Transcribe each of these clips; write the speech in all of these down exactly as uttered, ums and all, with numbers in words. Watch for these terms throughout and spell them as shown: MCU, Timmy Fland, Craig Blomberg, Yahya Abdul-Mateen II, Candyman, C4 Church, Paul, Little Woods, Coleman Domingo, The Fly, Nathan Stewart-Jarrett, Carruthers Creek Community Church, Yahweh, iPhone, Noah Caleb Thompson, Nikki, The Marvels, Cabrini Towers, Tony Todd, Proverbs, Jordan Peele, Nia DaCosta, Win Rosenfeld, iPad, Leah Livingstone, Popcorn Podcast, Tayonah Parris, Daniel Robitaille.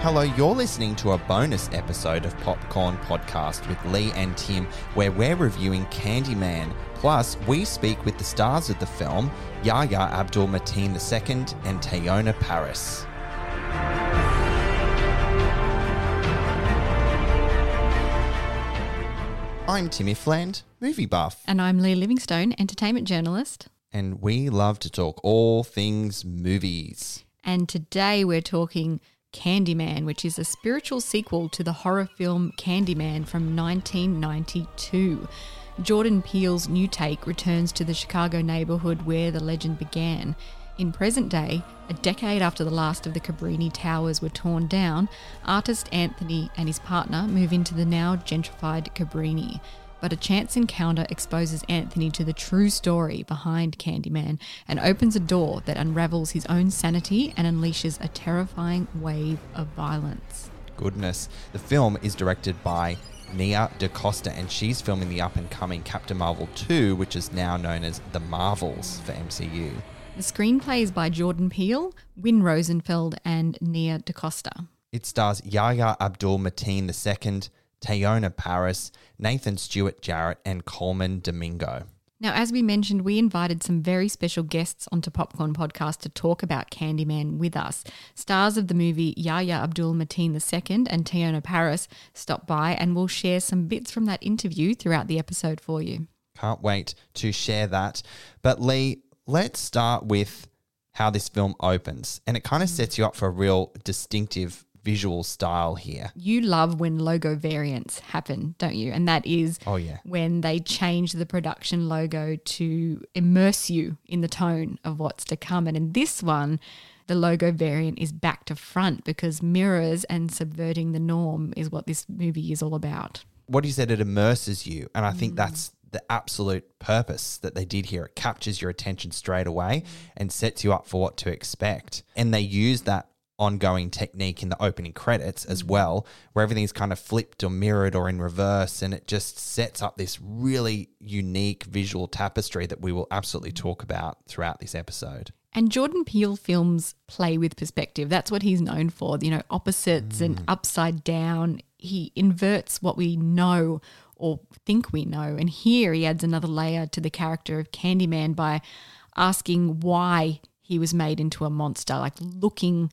Hello, you're listening to a bonus episode of Popcorn Podcast with Lee and Tim, where we're reviewing Candyman. Plus, we speak with the stars of the film, Yahya Abdul-Mateen the Second and Tayonah Parris. I'm Timmy Fland, movie buff. And I'm Leah Livingstone, entertainment journalist. And we love to talk all things movies. And today we're talking Candyman, which is a spiritual sequel to the horror film Candyman from nineteen ninety-two. Jordan Peele's new take returns to the Chicago neighbourhood where the legend began. In present day, a decade after the last of the Cabrini Towers were torn down, artist Anthony and his partner move into the now gentrified Cabrini. But a chance encounter exposes Anthony to the true story behind Candyman and opens a door that unravels his own sanity and unleashes a terrifying wave of violence. Goodness. The film is directed by Nia DaCosta, and she's filming the up-and-coming Captain Marvel two, which is now known as The Marvels for M C U. The screenplay is by Jordan Peele, Win Rosenfeld and Nia DaCosta. It stars Yahya Abdul-Mateen the Second, Tayonah Parris, Nathan Stewart-Jarrett and Coleman Domingo. Now, as we mentioned, we invited some very special guests onto Popcorn Podcast to talk about Candyman with us. Stars of the movie Yahya Abdul-Mateen the Second and Tayonah Parris stopped by, and we'll share some bits from that interview throughout the episode for you. Can't wait to share that. But Lee, let's start with how this film opens, and it kind of sets you up for a real distinctive visual style here. You love when logo variants happen, don't you? And that is oh, yeah. when they change the production logo to immerse you in the tone of what's to come. And in this one, the logo variant is back to front because mirrors and subverting the norm is what this movie is all about. What you said, it immerses you. And I think mm. that's the absolute purpose that they did here. It captures your attention straight away and sets you up for what to expect. And they use that ongoing technique in the opening credits as well, where everything's kind of flipped or mirrored or in reverse, and it just sets up this really unique visual tapestry that we will absolutely talk about throughout this episode. And Jordan Peele films play with perspective. That's what he's known for, you know, opposites mm. and upside down. He inverts what we know or think we know, and here he adds another layer to the character of Candyman by asking why he was made into a monster, like looking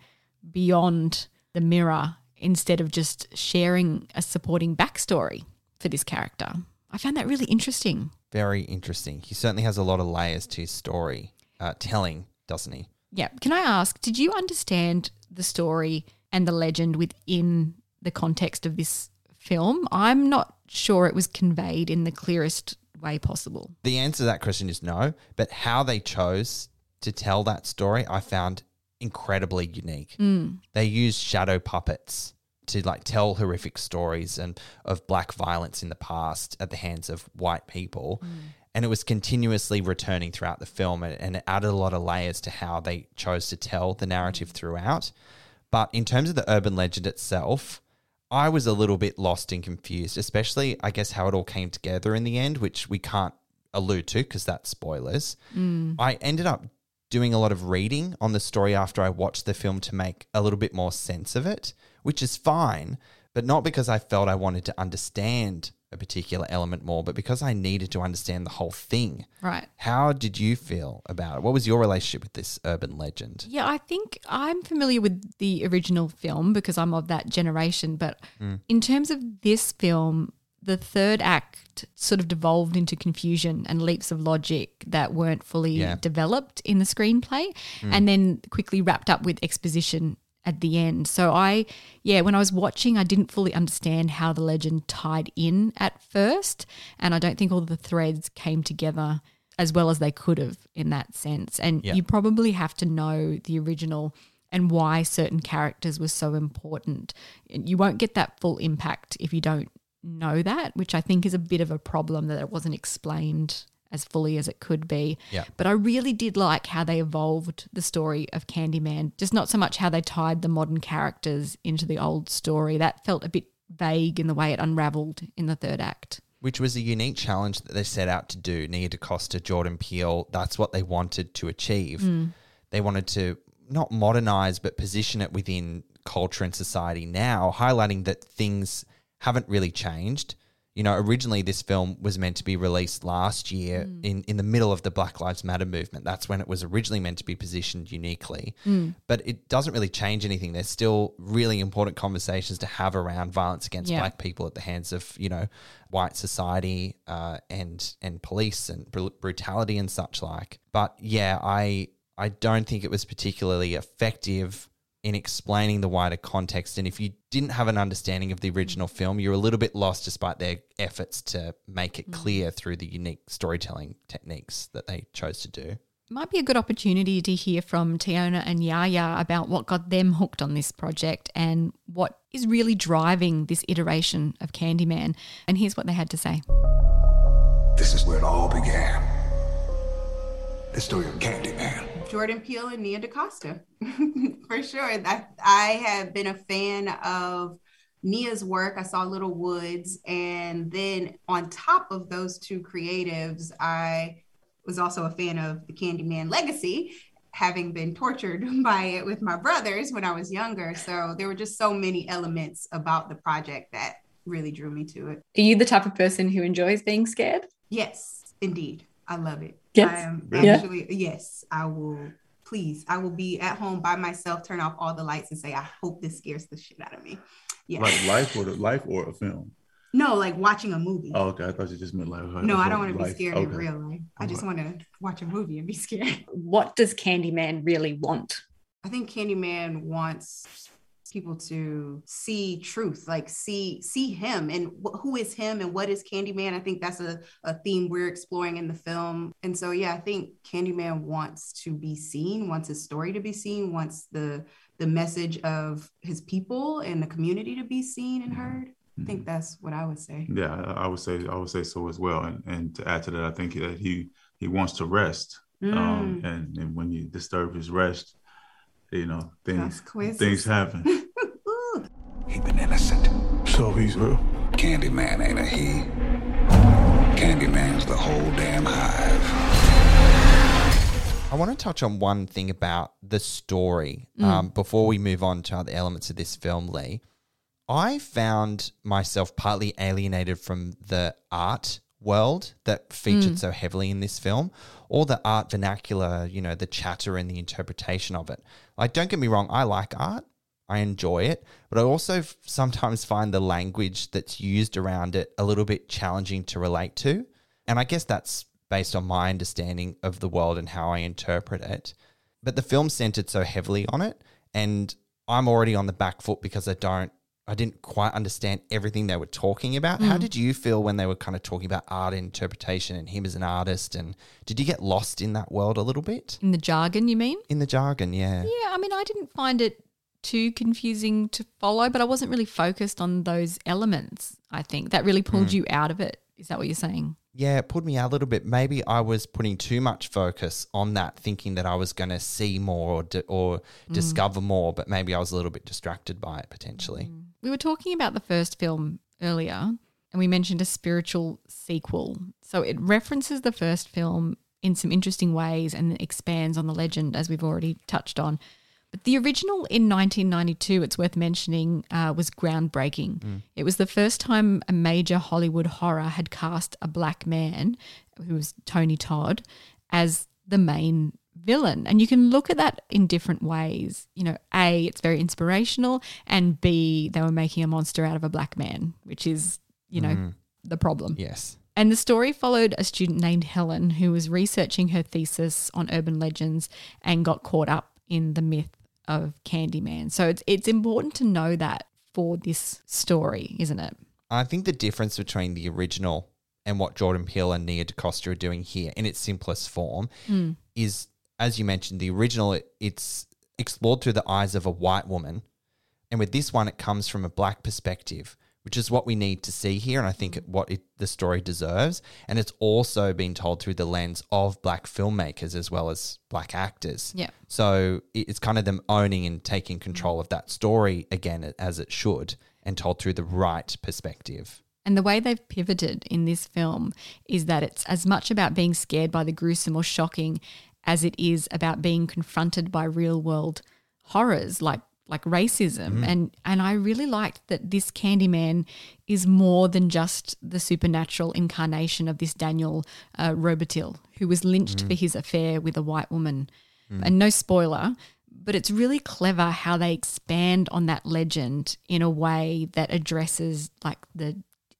beyond the mirror instead of just sharing a supporting backstory for this character. I found that really interesting. Very interesting. He certainly has a lot of layers to his story uh, telling, doesn't he? Yeah. Can I ask, did you understand the story and the legend within the context of this film? I'm not sure it was conveyed in the clearest way possible? The answer to that question is no, but how they chose to tell that story I found incredibly unique. Mm. They used shadow puppets to like tell horrific stories and of black violence in the past at the hands of white people. Mm. And it was continuously returning throughout the film, and, and it added a lot of layers to how they chose to tell the narrative throughout. But in terms of the urban legend itself, I was a little bit lost and confused, especially, I guess, how it all came together in the end, which we can't allude to because that's spoilers. Mm. I ended up doing a lot of reading on the story after I watched the film to make a little bit more sense of it, which is fine, but not because I felt I wanted to understand a particular element more, but because I needed to understand the whole thing. Right. How did you feel about it? What was your relationship with this urban legend? Yeah, I think I'm familiar with the original film because I'm of that generation, but mm. in terms of this film, the third act sort of devolved into confusion and leaps of logic that weren't fully yeah. developed in the screenplay mm. and then quickly wrapped up with exposition at the end. So I, yeah, when I was watching, I didn't fully understand how the legend tied in at first, and I don't think all the threads came together as well as they could have in that sense. And yeah. you probably have to know the original and why certain characters were so important. You won't get that full impact if you don't know that, which I think is a bit of a problem, that it wasn't explained as fully as it could be. Yeah. But I really did like how they evolved the story of Candyman, just not so much how they tied the modern characters into the old story. That felt a bit vague in the way it unraveled in the third act. Which was a unique challenge that they set out to do. Nia DaCosta, Jordan Peele, that's what they wanted to achieve. Mm. They wanted to not modernise but position it within culture and society now, highlighting that things haven't really changed. You know, originally this film was meant to be released last year mm. in, in the middle of the Black Lives Matter movement. That's when it was originally meant to be positioned uniquely. Mm. But it doesn't really change anything. There's still really important conversations to have around violence against yeah. black people at the hands of, you know, white society uh, and and police and br- brutality and such like. But, yeah, I I don't think it was particularly effective in explaining the wider context. And if you didn't have an understanding of the original film, you're a little bit lost despite their efforts to make it clear through the unique storytelling techniques that they chose to do. Might be a good opportunity to hear from Tayonah and Yahya about what got them hooked on this project and what is really driving this iteration of Candyman. And here's what they had to say. This is where it all began. The story of Candyman. Jordan Peele and Nia DaCosta, for sure. That I have been a fan of Nia's work. I saw Little Woods, and then on top of those two creatives, I was also a fan of the Candyman legacy, having been tortured by it with my brothers when I was younger. So there were just so many elements about the project that really drew me to it. Are you the type of person who enjoys being scared? Yes, indeed. I love it. Yes. I am actually, yeah. yes, I will, please, I will be at home by myself, turn off all the lights and say, I hope this scares the shit out of me. Yeah. Like life or, the, life or a film? No, like watching a movie. Oh, okay. I thought you just meant life. Like, no, I don't want to be scared okay. in real life. I just want to watch a movie and be scared. What does Candyman really want? I think Candyman wants people to see truth, like see see him and wh- who is him and what is Candyman. I think that's a, a theme we're exploring in the film. And so, yeah, I think Candyman wants to be seen, wants his story to be seen, wants the the message of his people and the community to be seen and heard. Mm-hmm. I think that's what I would say. Yeah, I would say I would say so as well. And and to add to that, I think that he he wants to rest. Mm. Um, and, and when you disturb his rest, you know, things things happen. He's been innocent. So he's real. Candyman ain't a he. Candyman's the whole damn hive. I want to touch on one thing about the story mm. um, before we move on to other elements of this film, Lee. I found myself partly alienated from the art world that featured mm. so heavily in this film, or the art vernacular, you know, the chatter and the interpretation of it. Like, don't get me wrong, I like art. I enjoy it, but I also f- sometimes find the language that's used around it a little bit challenging to relate to. And I guess that's based on my understanding of the world and how I interpret it. But the film centered so heavily on it, and I'm already on the back foot because I don't I didn't quite understand everything they were talking about. Mm. How did you feel when they were kind of talking about art and interpretation and him as an artist? And did you get lost in that world a little bit? In the jargon, you mean? In the jargon, yeah. Yeah, I mean, I didn't find it too confusing to follow, but I wasn't really focused on those elements, I think. That really pulled mm. you out of it. Is that what you're saying? Yeah, it pulled me out a little bit. Maybe I was putting too much focus on that, thinking that I was going to see more or di- or mm. discover more, but maybe I was a little bit distracted by it potentially. Mm. We were talking about the first film earlier and we mentioned a spiritual sequel. So it references the first film in some interesting ways and expands on the legend, as we've already touched on. But the original in nineteen ninety-two, it's worth mentioning, uh, was groundbreaking. Mm. It was the first time a major Hollywood horror had cast a black man, who was Tony Todd, as the main villain. And you can look at that in different ways. You know, A, it's very inspirational, and B, they were making a monster out of a black man, which is, you know, mm. the problem. Yes. And the story followed a student named Helen who was researching her thesis on urban legends and got caught up in the myth of Candyman. So it's it's important to know that for this story, isn't it? I think the difference between the original and what Jordan Peele and Nia DaCosta are doing here in its simplest form mm. is, as you mentioned, the original, it, it's explored through the eyes of a white woman. And with this one, it comes from a black perspective, which is what we need to see here, and I think mm. what it, the story deserves. And it's also been told through the lens of black filmmakers as well as black actors. Yeah. So it's kind of them owning and taking control of that story again, as it should, and told through the right perspective. And the way they've pivoted in this film is that it's as much about being scared by the gruesome or shocking as it is about being confronted by real-world horrors like like racism. Mm. And and I really liked that this Candyman is more than just the supernatural incarnation of this Daniel uh, Robitaille, who was lynched mm. for his affair with a white woman. Mm. And no spoiler, but it's really clever how they expand on that legend in a way that addresses like the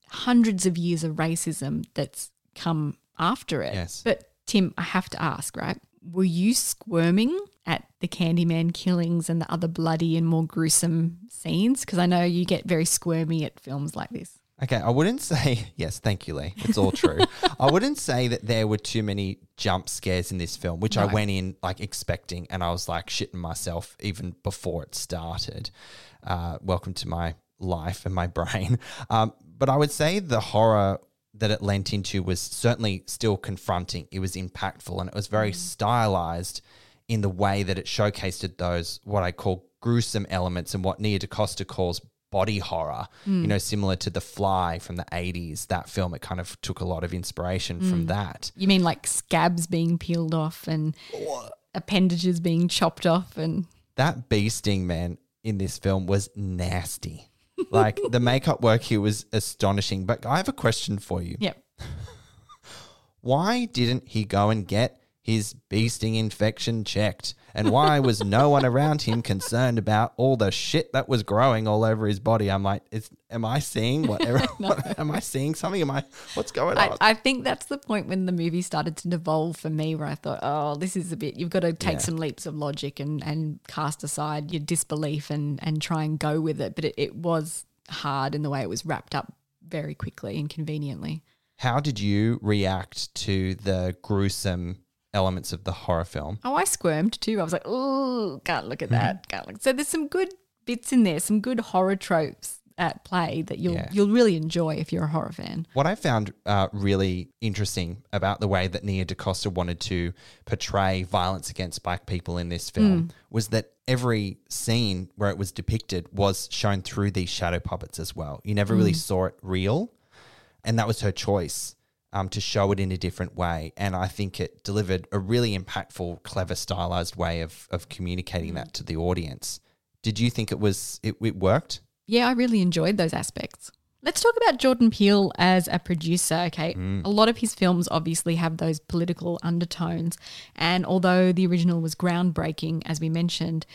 hundreds of years of racism that's come after it. Yes. But Tim, I have to ask, right? Were you squirming at the Candyman killings and the other bloody and more gruesome scenes? Because I know you get very squirmy at films like this. Okay, I wouldn't say – yes, thank you, Lee. It's all true. I wouldn't say that there were too many jump scares in this film, which no. I went in like expecting, and I was like shitting myself even before it started. Uh, welcome to my life and my brain. Um, but I would say the horror – that it lent into was certainly still confronting. It was impactful and it was very mm. stylized in the way that it showcased those what I call gruesome elements and what Nia DaCosta calls body horror, mm. you know, similar to The Fly from the eighties, that film. It kind of took a lot of inspiration mm. from that. You mean like scabs being peeled off and what? Appendages being chopped off? And that bee sting, man, in this film was nasty. Like the makeup work here was astonishing. But I have a question for you. Yep. Why didn't he go and get his bee sting infection checked? And why was no one around him concerned about all the shit that was growing all over his body? I'm like, is, am I seeing whatever? no. what, am I seeing something? Am I? What's going I, on? I think that's the point when the movie started to devolve for me, where I thought, oh, this is a bit. You've got to take yeah. some leaps of logic and, and cast aside your disbelief and and try and go with it. But it, it was hard in the way it was wrapped up very quickly and conveniently. How did you react to the gruesome elements of the horror film? Oh, I squirmed too. I was like, oh, can't look at that. Can't look. So there's some good bits in there, some good horror tropes at play that you'll yeah. you'll really enjoy if you're a horror fan. What I found uh, really interesting about the way that Nia DaCosta wanted to portray violence against black people in this film mm. was that every scene where it was depicted was shown through these shadow puppets as well. You never mm. really saw it real, and that was her choice. Um, to show it in a different way, and I think it delivered a really impactful, clever, stylized way of of communicating that to the audience. Did you think it was it, it worked? Yeah, I really enjoyed those aspects. Let's talk about Jordan Peele as a producer, okay? Mm. A lot of his films obviously have those political undertones, and although the original was groundbreaking, as we mentioned,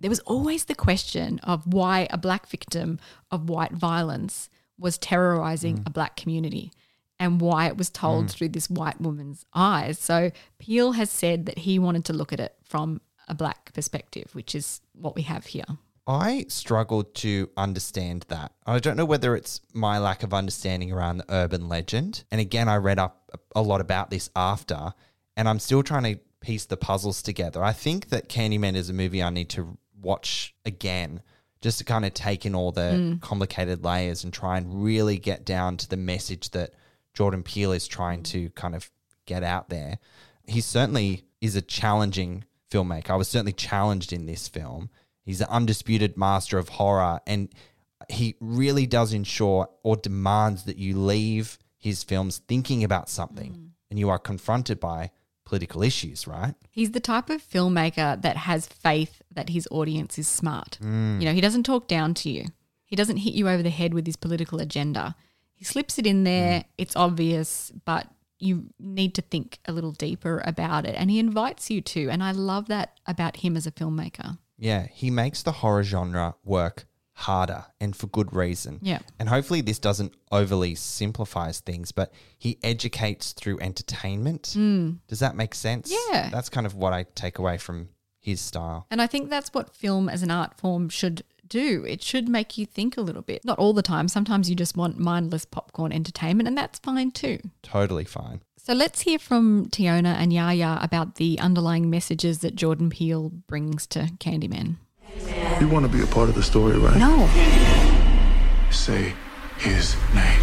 there was always the question of why a black victim of white violence was terrorizing mm. a black community, and why it was told mm. through this white woman's eyes. So Peele has said that he wanted to look at it from a black perspective, which is what we have here. I struggled to understand that. I don't know whether it's my lack of understanding around the urban legend. And again, I read up a lot about this after, and I'm still trying to piece the puzzles together. I think that Candyman is a movie I need to watch again just to kind of take in all the mm. complicated layers and try and really get down to the message that Jordan Peele is trying to kind of get out there. He certainly is a challenging filmmaker. I was certainly challenged in this film. He's an undisputed master of horror, and he really does ensure or demands that you leave his films thinking about something mm. and you are confronted by political issues, right? He's the type of filmmaker that has faith that his audience is smart. Mm. You know, he doesn't talk down to you. He doesn't hit you over the head with his political agenda. He slips it in there. Mm. It's obvious, but you need to think a little deeper about it, and he invites you to, and I love that about him as a filmmaker. Yeah, he makes the horror genre work harder, and for good reason. Yeah. And hopefully this doesn't overly simplifies things, but he educates through entertainment. Mm. Does that make sense? Yeah. That's kind of what I take away from his style. And I think that's what film as an art form should do. It should make you think a little bit. Not all the time. Sometimes you just want mindless popcorn entertainment, and that's fine too. Totally fine. So let's hear from Tayonah and Yahya about the underlying messages that Jordan Peele brings to Candyman. You want to be a part of the story, right? No. Say his name.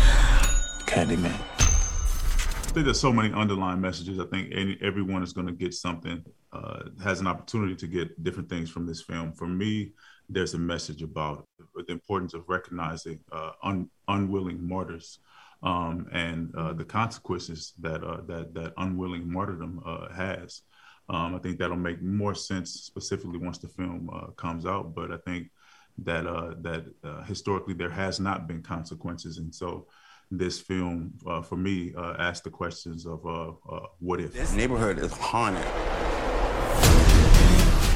Candyman. I think there's so many underlying messages. I think any, everyone is going to get something, uh, has an opportunity to get different things from this film. For me, there's a message about the importance of recognizing uh, un, unwilling martyrs. Um, and uh, the consequences that uh, that that unwilling martyrdom uh, has. Um, I think that'll make more sense specifically once the film uh, comes out. But I think that uh, that uh, historically there has not been consequences, and so this film, uh, for me, uh, asks the questions of uh, uh, what if. This neighborhood is haunted.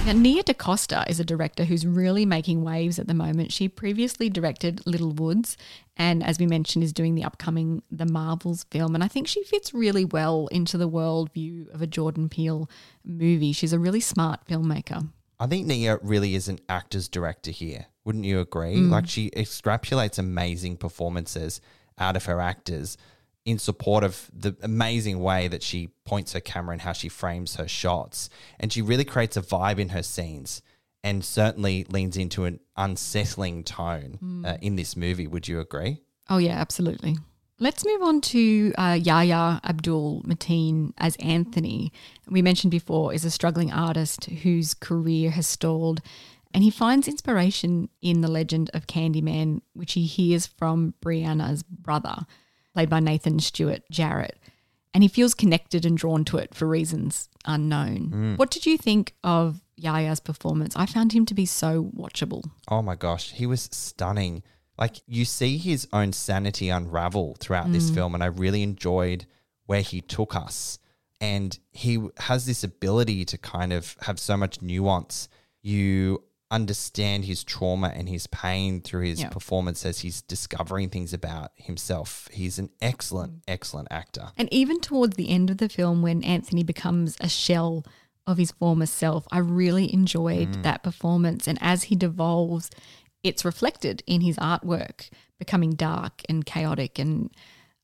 Now, Nia DaCosta is a director who's really making waves at the moment. She previously directed Little Woods and, as we mentioned, is doing the upcoming The Marvels film. And I think she fits really well into the worldview of a Jordan Peele movie. She's a really smart filmmaker. I think Nia really is an actor's director here. Wouldn't you agree? Mm. Like, she extrapolates amazing performances out of her actors in support of the amazing way that she points her camera and how she frames her shots. And she really creates a vibe in her scenes and certainly leans into an unsettling tone mm. uh, in this movie. Would you agree? Oh, yeah, absolutely. Let's move on to uh, Yahya Abdul-Mateen as Anthony. We mentioned before is a struggling artist whose career has stalled, and he finds inspiration in the legend of Candyman, which he hears from Brianna's brother, played by Nathan Stewart-Jarrett, and he feels connected and drawn to it for reasons unknown. Mm. What did you think of Yahya's performance? I found him to be so watchable. Oh my gosh, he was stunning. Like, you see his own sanity unravel throughout mm. this film, and I really enjoyed where he took us. And he has this ability to kind of have so much nuance. You understand his trauma and his pain through his yep. performance as he's discovering things about himself. He's an excellent, excellent actor. And even towards the end of the film, when Anthony becomes a shell of his former self, I really enjoyed mm. that performance. And as he devolves, it's reflected in his artwork, becoming dark and chaotic. And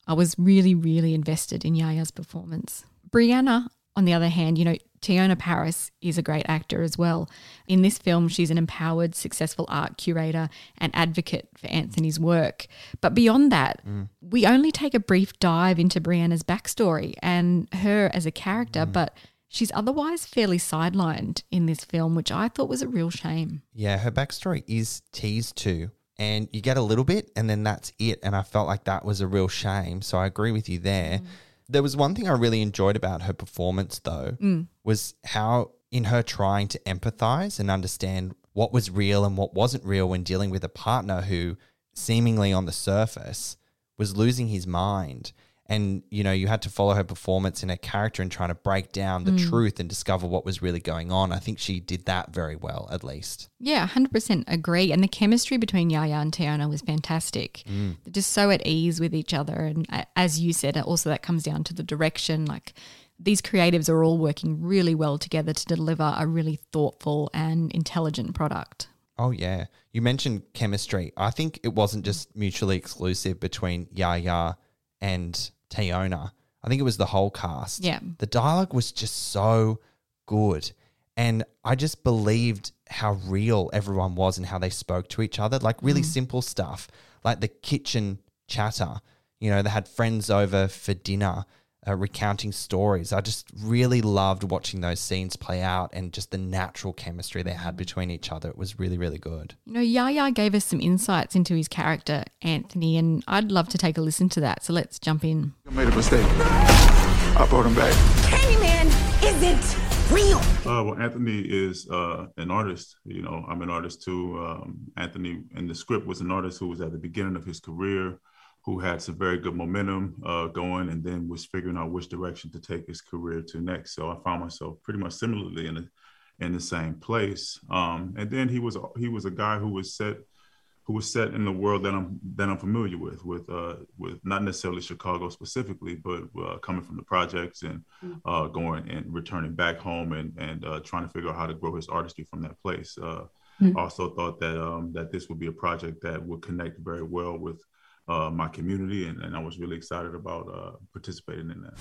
I was really, really invested in Yahya's performance. Brianna, on the other hand, you know, Tayonah Parris is a great actor as well. In this film, she's an empowered, successful art curator and advocate for Anthony's work. But beyond that, mm. we only take a brief dive into Brianna's backstory and her as a character, mm. but she's otherwise fairly sidelined in this film, which I thought was a real shame. Yeah, her backstory is teased too, and you get a little bit and then that's it, and I felt like that was a real shame, so I agree with you there. Mm. There was one thing I really enjoyed about her performance, though, mm. was how in her trying to empathize and understand what was real and what wasn't real when dealing with a partner who seemingly on the surface was losing his mind. And, you know, you had to follow her performance and her character and trying to break down the mm. truth and discover what was really going on. I think she did that very well, at least. Yeah, one hundred percent agree. And the chemistry between Yahya and Tayonah was fantastic. Mm. They're just so at ease with each other. And as you said, also that comes down to the direction. Like, these creatives are all working really well together to deliver a really thoughtful and intelligent product. Oh, yeah. You mentioned chemistry. I think it wasn't just mutually exclusive between Yahya and Tayonah. I think it was the whole cast. Yeah. The dialogue was just so good. And I just believed how real everyone was and how they spoke to each other, like really mm. simple stuff, like the kitchen chatter. You know, they had friends over for dinner, uh, recounting stories. I just really loved watching those scenes play out and just the natural chemistry they had between each other. It was really, really good. You know, Yahya gave us some insights into his character, Anthony, and I'd love to take a listen to that. So let's jump in. I made a mistake. I brought him back. Candyman isn't real. Uh, well, Anthony is uh, an artist. You know, I'm an artist too. Um, Anthony in the script was an artist who was at the beginning of his career, who had some very good momentum uh, going, and then was figuring out which direction to take his career to next. So I found myself pretty much similarly in the in the same place. Um, and then he was he was a guy who was set who was set in the world that I'm that I'm familiar with, with uh, with not necessarily Chicago specifically, but uh, coming from the projects and uh, going and returning back home and and uh, trying to figure out how to grow his artistry from that place. Uh, mm-hmm. Also thought that um, that this would be a project that would connect very well with uh, my community, and, and I was really excited about uh, participating in that.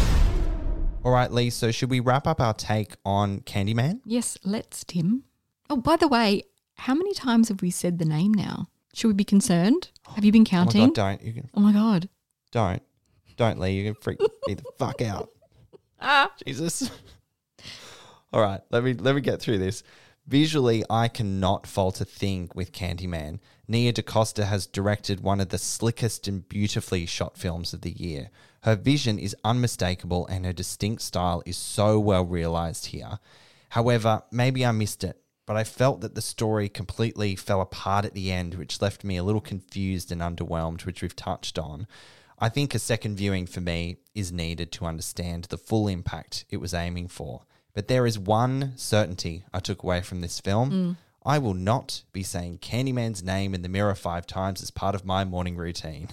Candyman! All right, Lee, so should we wrap up our take on Candyman? Yes, let's, Tim. Oh, by the way, how many times have we said the name now? Should we be concerned? Have you been counting? Oh, my God, don't. You can... Oh, my God. Don't. Don't, Lee. You're going to freak me the fuck out. Ah. Jesus. All right, let me, let me get through this. Visually, I cannot fault a thing with Candyman. Nia DaCosta has directed one of the slickest and beautifully shot films of the year. Her vision is unmistakable and her distinct style is so well realised here. However, maybe I missed it, but I felt that the story completely fell apart at the end, which left me a little confused and underwhelmed, which we've touched on. I think a second viewing for me is needed to understand the full impact it was aiming for. But there is one certainty I took away from this film. Mm. I will not be saying Candyman's name in the mirror five times as part of my morning routine.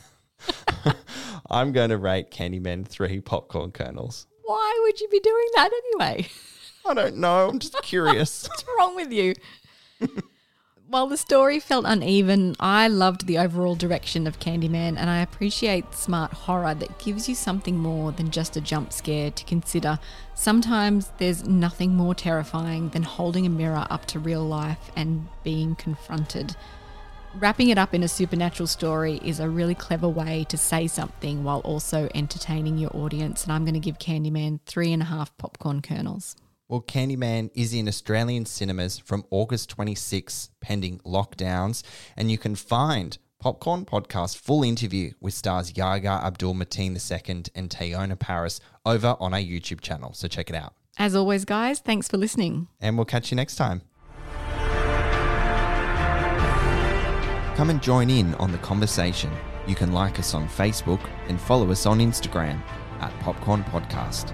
I'm going to rate Candyman three popcorn kernels. Why would you be doing that anyway? I don't know. I'm just curious. What's wrong with you? While the story felt uneven, I loved the overall direction of Candyman, and I appreciate smart horror that gives you something more than just a jump scare to consider. Sometimes there's nothing more terrifying than holding a mirror up to real life and being confronted. Wrapping it up in a supernatural story is a really clever way to say something while also entertaining your audience, and I'm going to give Candyman three and a half popcorn kernels. Well, Candyman is in Australian cinemas from August twenty-sixth, pending lockdowns, and you can find Popcorn Podcast full interview with stars Yahya Abdul-Mateen the Second and Tayonah Parris over on our YouTube channel, so check it out. As always, guys, thanks for listening. And we'll catch you next time. Come and join in on the conversation. You can like us on Facebook and follow us on Instagram at Popcorn Podcast.